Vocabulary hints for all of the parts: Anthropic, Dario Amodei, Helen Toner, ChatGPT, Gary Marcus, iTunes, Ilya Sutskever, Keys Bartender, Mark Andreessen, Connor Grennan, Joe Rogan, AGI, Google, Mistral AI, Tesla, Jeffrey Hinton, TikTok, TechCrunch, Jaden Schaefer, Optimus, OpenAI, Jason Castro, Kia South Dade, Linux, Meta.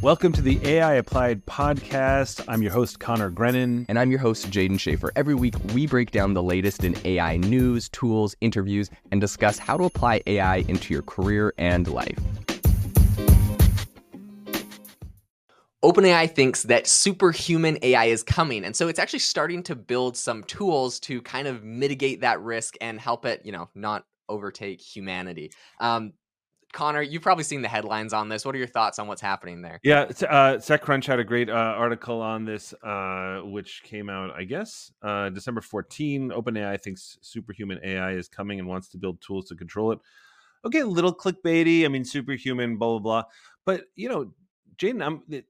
Welcome to the AI Applied Podcast. I'm your host, Connor Grennan. And I'm your host, Jaden Schaefer. Every week, we break down the latest in AI news, tools, interviews, and discuss how to apply AI into your career and life. OpenAI thinks that superhuman AI is coming, and so it's actually starting to build some tools to kind of mitigate that risk and help it, not overtake humanity. Connor, you've probably seen the headlines on this. What are your thoughts on what's happening there? Yeah, TechCrunch had a great article on this, which came out, I guess, December 14. OpenAI thinks superhuman AI is coming and wants to build tools to control it. Okay, a little clickbaity. I mean, superhuman, blah, blah, blah. But, Jaden,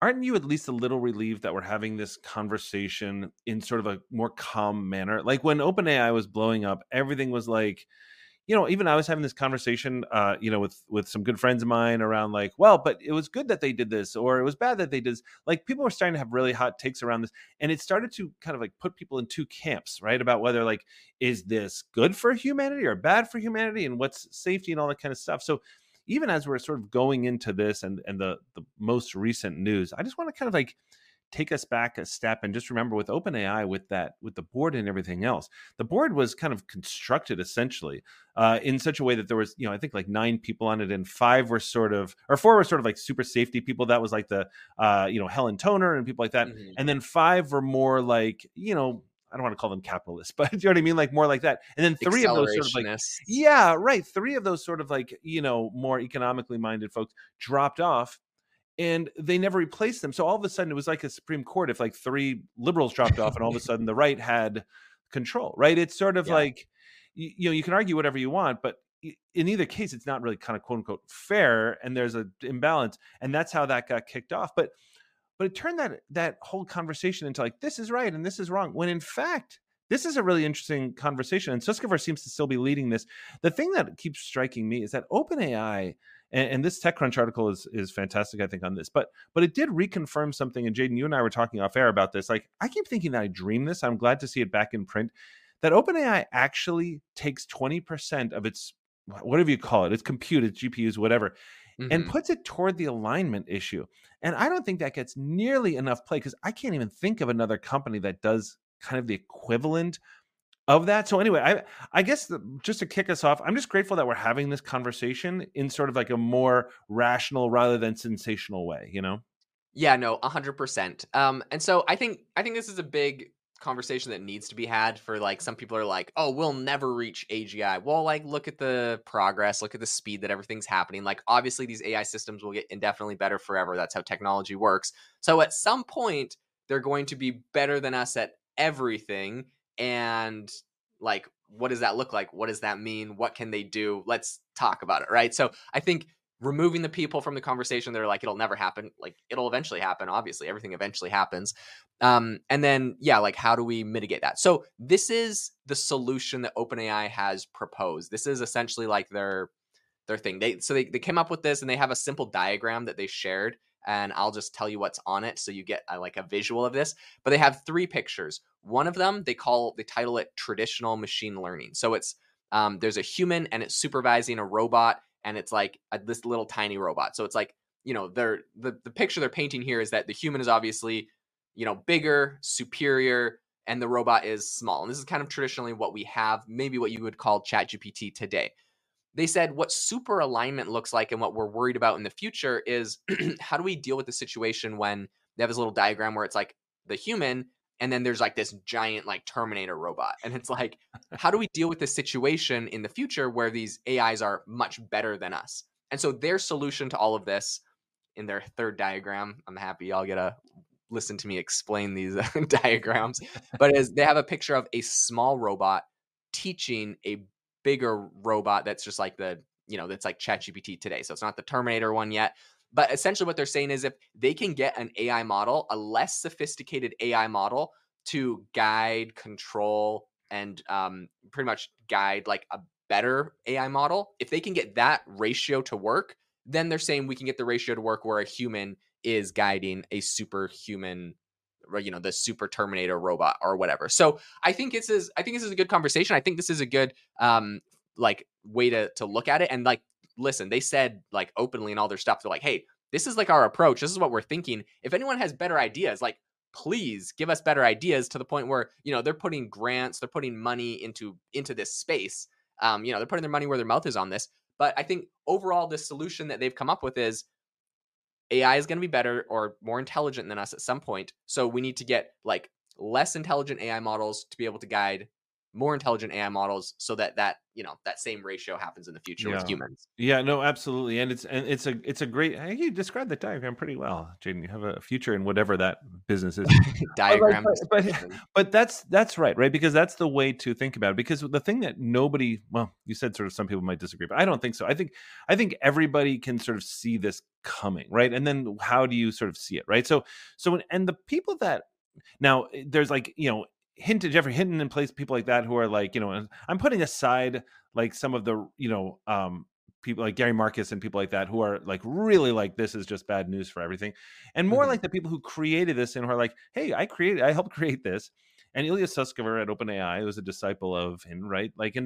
aren't you at least a little relieved that we're having this conversation in sort of a more calm manner? Like when OpenAI was blowing up, everything was like, even I was having this conversation, with some good friends of mine around like, well, but it was good that they did this, or it was bad that they did this. Like people were starting to have really hot takes around this. And it started to kind of like put people in two camps, right? About whether like, is this good for humanity or bad for humanity and what's safety and all that kind of stuff. So even as we're sort of going into this and the most recent news, I just want to kind of like take us back a step and just remember with OpenAI, with the board and everything else, the board was kind of constructed essentially in such a way that there was, I think like 9 people on it and 4 were sort of like super safety people. That was like the, Helen Toner and people like that. Mm-hmm. And then 5 were more like, I don't want to call them capitalists, but you know what I mean? Like more like that. And then 3 of those sort of like, yeah, right. 3 of those sort of like, more economically minded folks dropped off and they never replaced them. So all of a sudden it was like a Supreme Court if like 3 liberals dropped off and all of a sudden the right had control, right? It's sort of like, you can argue whatever you want, but in either case, it's not really kind of quote unquote fair and there's an imbalance. And that's how that got kicked off. But it turned that whole conversation into like, this is right and this is wrong. When in fact, this is a really interesting conversation. And Sutskever seems to still be leading this. The thing that keeps striking me is that OpenAI, and this TechCrunch article is fantastic, I think, on this, but it did reconfirm something. And Jaden, you and I were talking off air about this. Like, I keep thinking that I dream this. I'm glad to see it back in print. That OpenAI actually takes 20% of its, whatever you call it, its compute, its GPUs, whatever, and puts it toward the alignment issue. And I don't think that gets nearly enough play because I can't even think of another company that does kind of the equivalent of that. So anyway, I guess just to kick us off, I'm just grateful that we're having this conversation in sort of like a more rational rather than sensational way, Yeah, no, 100%. And so I think this is a big conversation that needs to be had for like, some people are like, oh, we'll never reach AGI. Well, like, look at the progress, look at the speed that everything's happening. Like, obviously these AI systems will get indefinitely better forever. That's how technology works. So at some point they're going to be better than us at everything. And like, what does that look like? What does that mean? What can they do? Let's talk about it. Right. So I think removing the people from the conversation, they're like, it'll never happen. Like it'll eventually happen. Obviously everything eventually happens. And then, like how do we mitigate that? So this is the solution that OpenAI has proposed. This is essentially like their thing. They came up with this and they have a simple diagram that they shared. And I'll just tell you what's on it. So you get like a visual of this, but they have 3 pictures. One of them, they title it traditional machine learning. So it's, there's a human and it's supervising a robot and it's like this little tiny robot. So it's like, the picture they're painting here is that the human is obviously, bigger, superior, and the robot is small. And this is kind of traditionally what we have, maybe what you would call ChatGPT today. They said what super alignment looks like and what we're worried about in the future is how do we deal with the situation when they have this little diagram where it's like the human and then there's like this giant like Terminator robot. And it's like, how do we deal with this situation in the future where these AIs are much better than us? And so their solution to all of this in their third diagram, I'm happy y'all get to listen to me explain these diagrams, but is they have a picture of a small robot teaching a bigger robot that's just like that's like ChatGPT today. So it's not the Terminator one yet. But essentially what they're saying is if they can get an AI model, a less sophisticated AI model to guide, control, and pretty much guide like a better AI model, if they can get that ratio to work, then they're saying we can get the ratio to work where a human is guiding a superhuman, the super Terminator robot or whatever. So I think this is a good conversation. I think this is a good way to look at it. And like, listen, they said like openly in all their stuff, they're like, hey, this is like our approach. This is what we're thinking. If anyone has better ideas, like, please give us better ideas, to the point where, you know, they're putting grants, they're putting money into this space. You know, they're putting their money where their mouth is on this. But I think overall, this solution that they've come up with is AI is going to be better or more intelligent than us at some point. So we need to get like less intelligent AI models to be able to guide more intelligent AI models, so that you know, that same ratio happens in the future with humans. Yeah, no, absolutely. And it's a great, you described the diagram pretty well, Jaden. You have a future in whatever that business is. Diagram. But that's right? Because that's the way to think about it. Because the thing that nobody, well, you said sort of some people might disagree, but I don't think so. I think everybody can sort of see this coming, right? And then how do you sort of see it, right? So and the people that, now there's like, you know, Jeffrey Hinton in place, people like that who are like, you know, I'm putting aside like some of the, you know, people like Gary Marcus and people like that who are like really like, this is just bad news for everything, and more like the people who created this and who are like, hey, I helped create this. And Ilya Sutskever at OpenAI was a disciple of him, right? Like,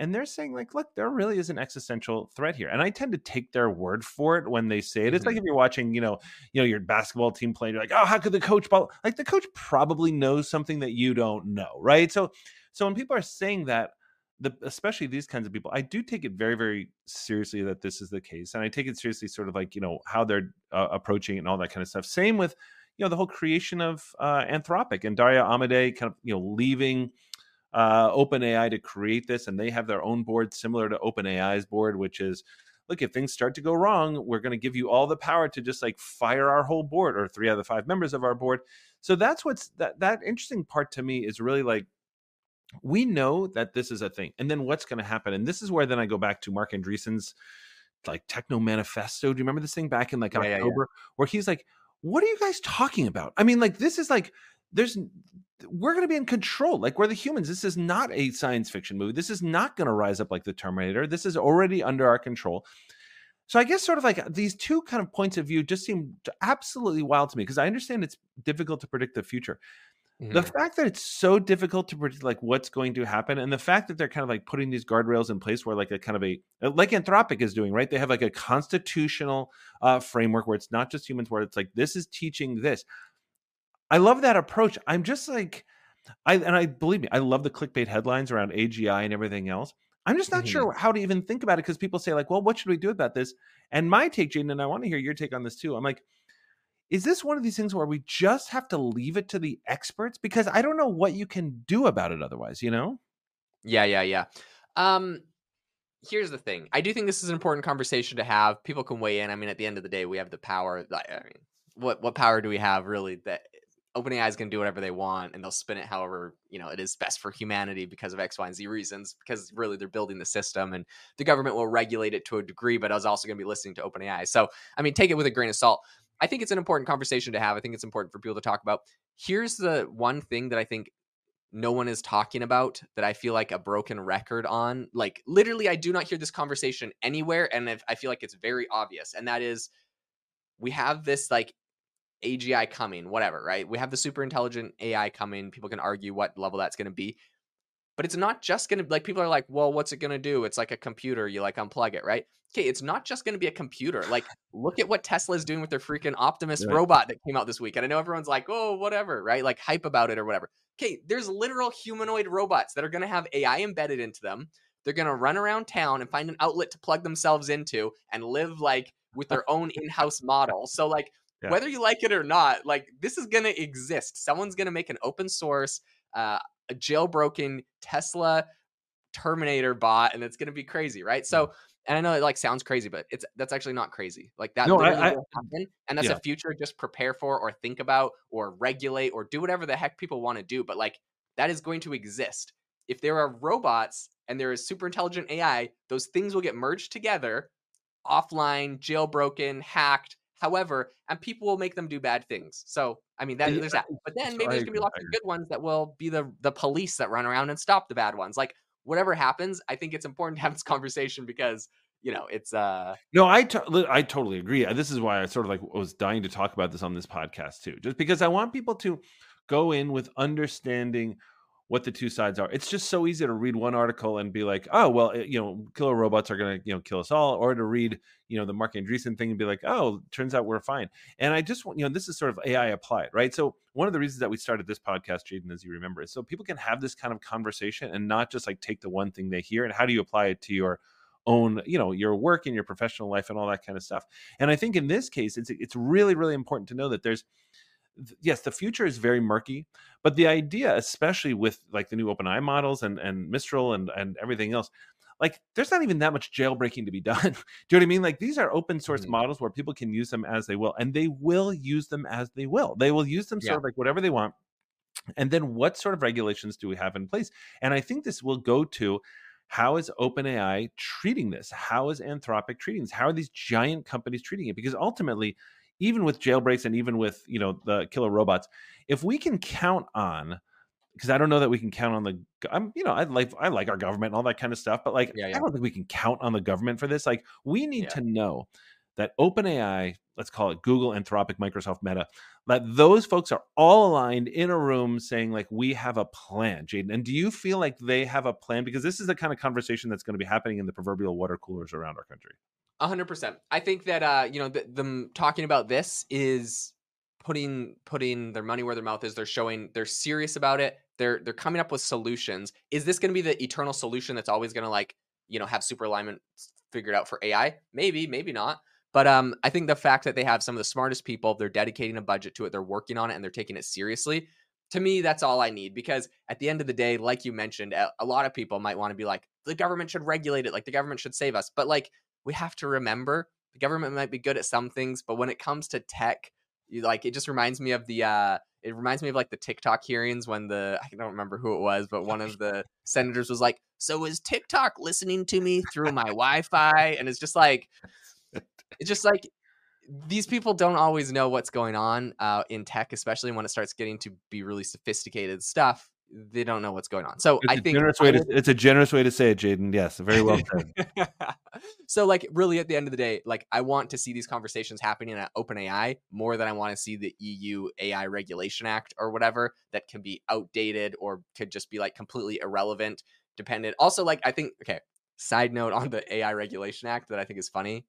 and they're saying like, look, there really is an existential threat here. And I tend to take their word for it when they say it. It's like if you're watching, you know, your basketball team play, you're like, oh, how could the coach ball? Like, the coach probably knows something that you don't know, right? So when people are saying that, especially these kinds of people, I do take it very, very seriously that this is the case. And I take it seriously sort of like, you know, how they're approaching it and all that kind of stuff. Same with, you know, the whole creation of Anthropic and Dario Amodei kind of, you know, leaving OpenAI to create this, and they have their own board similar to OpenAI's board, which is, look, if things start to go wrong, we're going to give you all the power to just like fire our whole board or 3 out of 5 members of our board. So that's what's that interesting part to me is really like, we know that this is a thing, and then what's going to happen? And this is where then I go back to Mark Andreessen's like techno manifesto. Do you remember this thing back in like October where he's like, what are you guys talking about? I mean, like, this is like, we're going to be in control. Like, we're the humans. This is not a science fiction movie. This is not going to rise up like the Terminator. This is already under our control. So I guess sort of like these two kind of points of view just seem absolutely wild to me, because I understand it's difficult to predict the future. Mm-hmm. The fact that it's so difficult to predict like what's going to happen, and the fact that they're kind of like putting these guardrails in place where like a kind of a, like Anthropic is doing, right? They have like a constitutional framework where it's not just humans, where it's like, this is teaching this. I love that approach. I'm just like, I believe me, I love the clickbait headlines around AGI and everything else. I'm just not sure how to even think about it, because people say like, well, what should we do about this? And my take, Jaden, and I want to hear your take on this too. I'm like, is this one of these things where we just have to leave it to the experts? Because I don't know what you can do about it otherwise, you know? Yeah. Here's the thing. I do think this is an important conversation to have. People can weigh in. I mean, at the end of the day, we have the power. I mean, what power do we have really? That OpenAI is going to do whatever they want, and they'll spin it however, you know, it is best for humanity because of X, Y, and Z reasons, because really they're building the system, and the government will regulate it to a degree, but I was also going to be listening to OpenAI. So, I mean, take it with a grain of salt. I think it's an important conversation to have. I think it's important for people to talk about. Here's the one thing that I think no one is talking about, that I feel like a broken record on. Like, literally, I do not hear this conversation anywhere, and I feel like it's very obvious, and that is, we have this like AGI coming, whatever, right? We have the super intelligent AI coming. People can argue what level that's going to be, but it's not just going to, like, people are like, well, what's it going to do? It's like a computer. You like unplug it, right? Okay. It's not just going to be a computer. Like, look at what Tesla is doing with their freaking Optimus robot that came out this week. And I know everyone's like, oh, whatever, right? Like, hype about it or whatever. Okay. There's literal humanoid robots that are going to have AI embedded into them. They're going to run around town and find an outlet to plug themselves into and live like with their own in-house model. So like, whether you like it or not, like, this is going to exist. Someone's going to make an open source, a jailbroken Tesla Terminator bot, and it's going to be crazy, right? So, and I know it like sounds crazy, but that's actually not crazy. Like, that will happen, and that's a future. Just prepare for, or think about, or regulate, or do whatever the heck people want to do. But like, that is going to exist. If there are robots and there is super intelligent AI, those things will get merged together, offline, jailbroken, hacked, however, and people will make them do bad things. So, I mean, there's that. But then maybe there's going to be lots of good ones that will be the police that run around and stop the bad ones. Like, whatever happens, I think it's important to have this conversation, because, you know, it's... No, I totally agree. This is why I sort of like was dying to talk about this on this podcast too, just because I want people to go in with understanding what the two sides are. It's just so easy to read one article and be like, oh, well, you know, killer robots are going to, you know, kill us all. Or to read, you know, the Mark Andreessen thing and be like, oh, turns out we're fine. And I just want, you know, this is sort of AI applied, right? So one of the reasons that we started this podcast, Jaden, as you remember, is so people can have this kind of conversation and not just like take the one thing they hear and how do you apply it to your own, you know, your work and your professional life and all that kind of stuff. And I think in this case, it's really, really important to know that there's, yes, the future is very murky, but the idea, especially with like the new OpenAI models and Mistral and everything else, like there's not even that much jailbreaking to be done. Do you know what I mean? Like these are open source models where people can use them as they will, and they will use them as they will. They will use them sort of like whatever they want. And then what sort of regulations do we have in place? And I think this will go to, how is OpenAI treating this? How is Anthropic treating this? How are these giant companies treating it? Because ultimately, even with jailbreaks and even with, you know, the killer robots, if we can count on, because I don't know that we can count on the, you know, I like our government and all that kind of stuff, but like, I don't think we can count on the government for this. Like, we need to know that OpenAI, let's call it Google, Anthropic, Microsoft, Meta, that those folks are all aligned in a room saying like, we have a plan, Jaden. And do you feel like they have a plan? Because this is the kind of conversation that's going to be happening in the proverbial water coolers around our country. 100%. I think that, you know, them talking about this is putting their money where their mouth is. They're showing they're serious about it. They're coming up with solutions. Is this going to be the eternal solution that's always going to like, you know, have super alignment figured out for AI? Maybe, maybe not. But I think the fact that they have some of the smartest people, they're dedicating a budget to it, they're working on it, and they're taking it seriously. To me, that's all I need, because at the end of the day, like you mentioned, a lot of people might want to be like, the government should regulate it, like the government should save us. But like, we have to remember, the government might be good at some things, but when it comes to tech, like it just reminds me of the TikTok hearings when I don't remember who it was, but one of the senators was like, so is TikTok listening to me through my Wi-Fi? And it's just like these people don't always know what's going on in tech, especially when it starts getting to be really sophisticated stuff. They don't know what's going on. So I think it's a generous way to say it, Jaden. Yes, very well said. So like really at the end of the day, like I want to see these conversations happening at OpenAI more than I want to see the EU AI Regulation Act or whatever that can be outdated or could just be like completely irrelevant, dependent. Also, like I think, okay, side note on the AI Regulation Act that I think is funny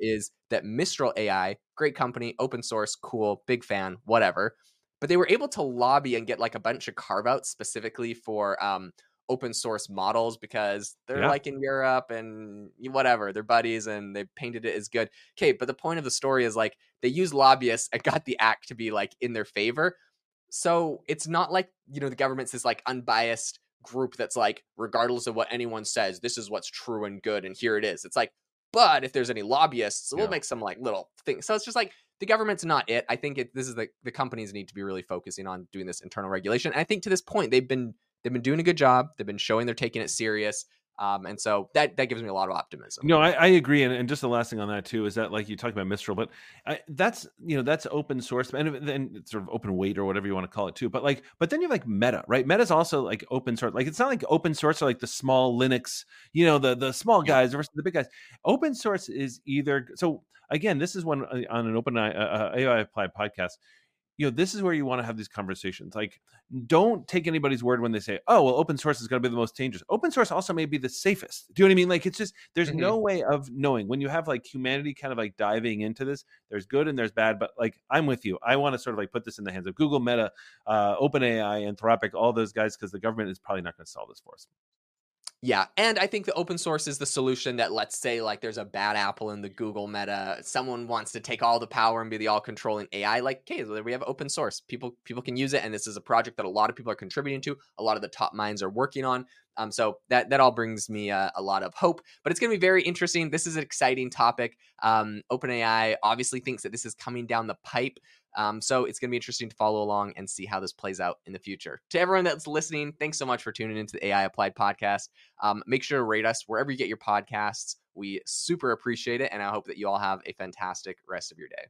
is that Mistral AI, great company, open source, cool, big fan, whatever. But they were able to lobby and get like a bunch of carve outs specifically for open source models because they're like in Europe and whatever, they're buddies and they painted it as good. Okay, but the point of the story is like they used lobbyists and got the act to be like in their favor. So it's not like, you know, the government's this like unbiased group that's like, regardless of what anyone says, this is what's true and good and here it is. It's like, but if there's any lobbyists, we'll make some like little thing. So it's just like the government's not it. I think this is the companies need to be really focusing on doing this internal regulation. And I think to this point they've been doing a good job. They've been showing they're taking it serious. And so that gives me a lot of optimism. No, I agree. And just the last thing on that too, is that like you talked about Mistral, but that's, you know, that's open source and then sort of open weight or whatever you want to call it too. But like, but then you're like Meta, right? Meta's also like open source. Like it's not like open source are like the small Linux, you know, the small guys versus the big guys. Open source is either. So again, this is when on an open AI applied podcast, you know, this is where you want to have these conversations. Like, don't take anybody's word when they say, oh, well, open source is going to be the most dangerous. Open source also may be the safest. Do you know what I mean? Like, it's just, there's no way of knowing. When you have like humanity kind of like diving into this, there's good and there's bad, but like, I'm with you. I want to sort of like put this in the hands of Google, Meta, OpenAI, Anthropic, all those guys, because the government is probably not going to solve this for us. Yeah. And I think the open source is the solution that, let's say like there's a bad apple in the Google Meta, someone wants to take all the power and be the all controlling AI. Like, okay, we have open source, people can use it. And this is a project that a lot of people are contributing to. A lot of the top minds are working on. So that all brings me a lot of hope, but it's going to be very interesting. This is an exciting topic. OpenAI obviously thinks that this is coming down the pipe. So it's going to be interesting to follow along and see how this plays out in the future. To everyone that's listening, thanks so much for tuning into the AI Applied Podcast. Make sure to rate us wherever you get your podcasts. We super appreciate it. And I hope that you all have a fantastic rest of your day.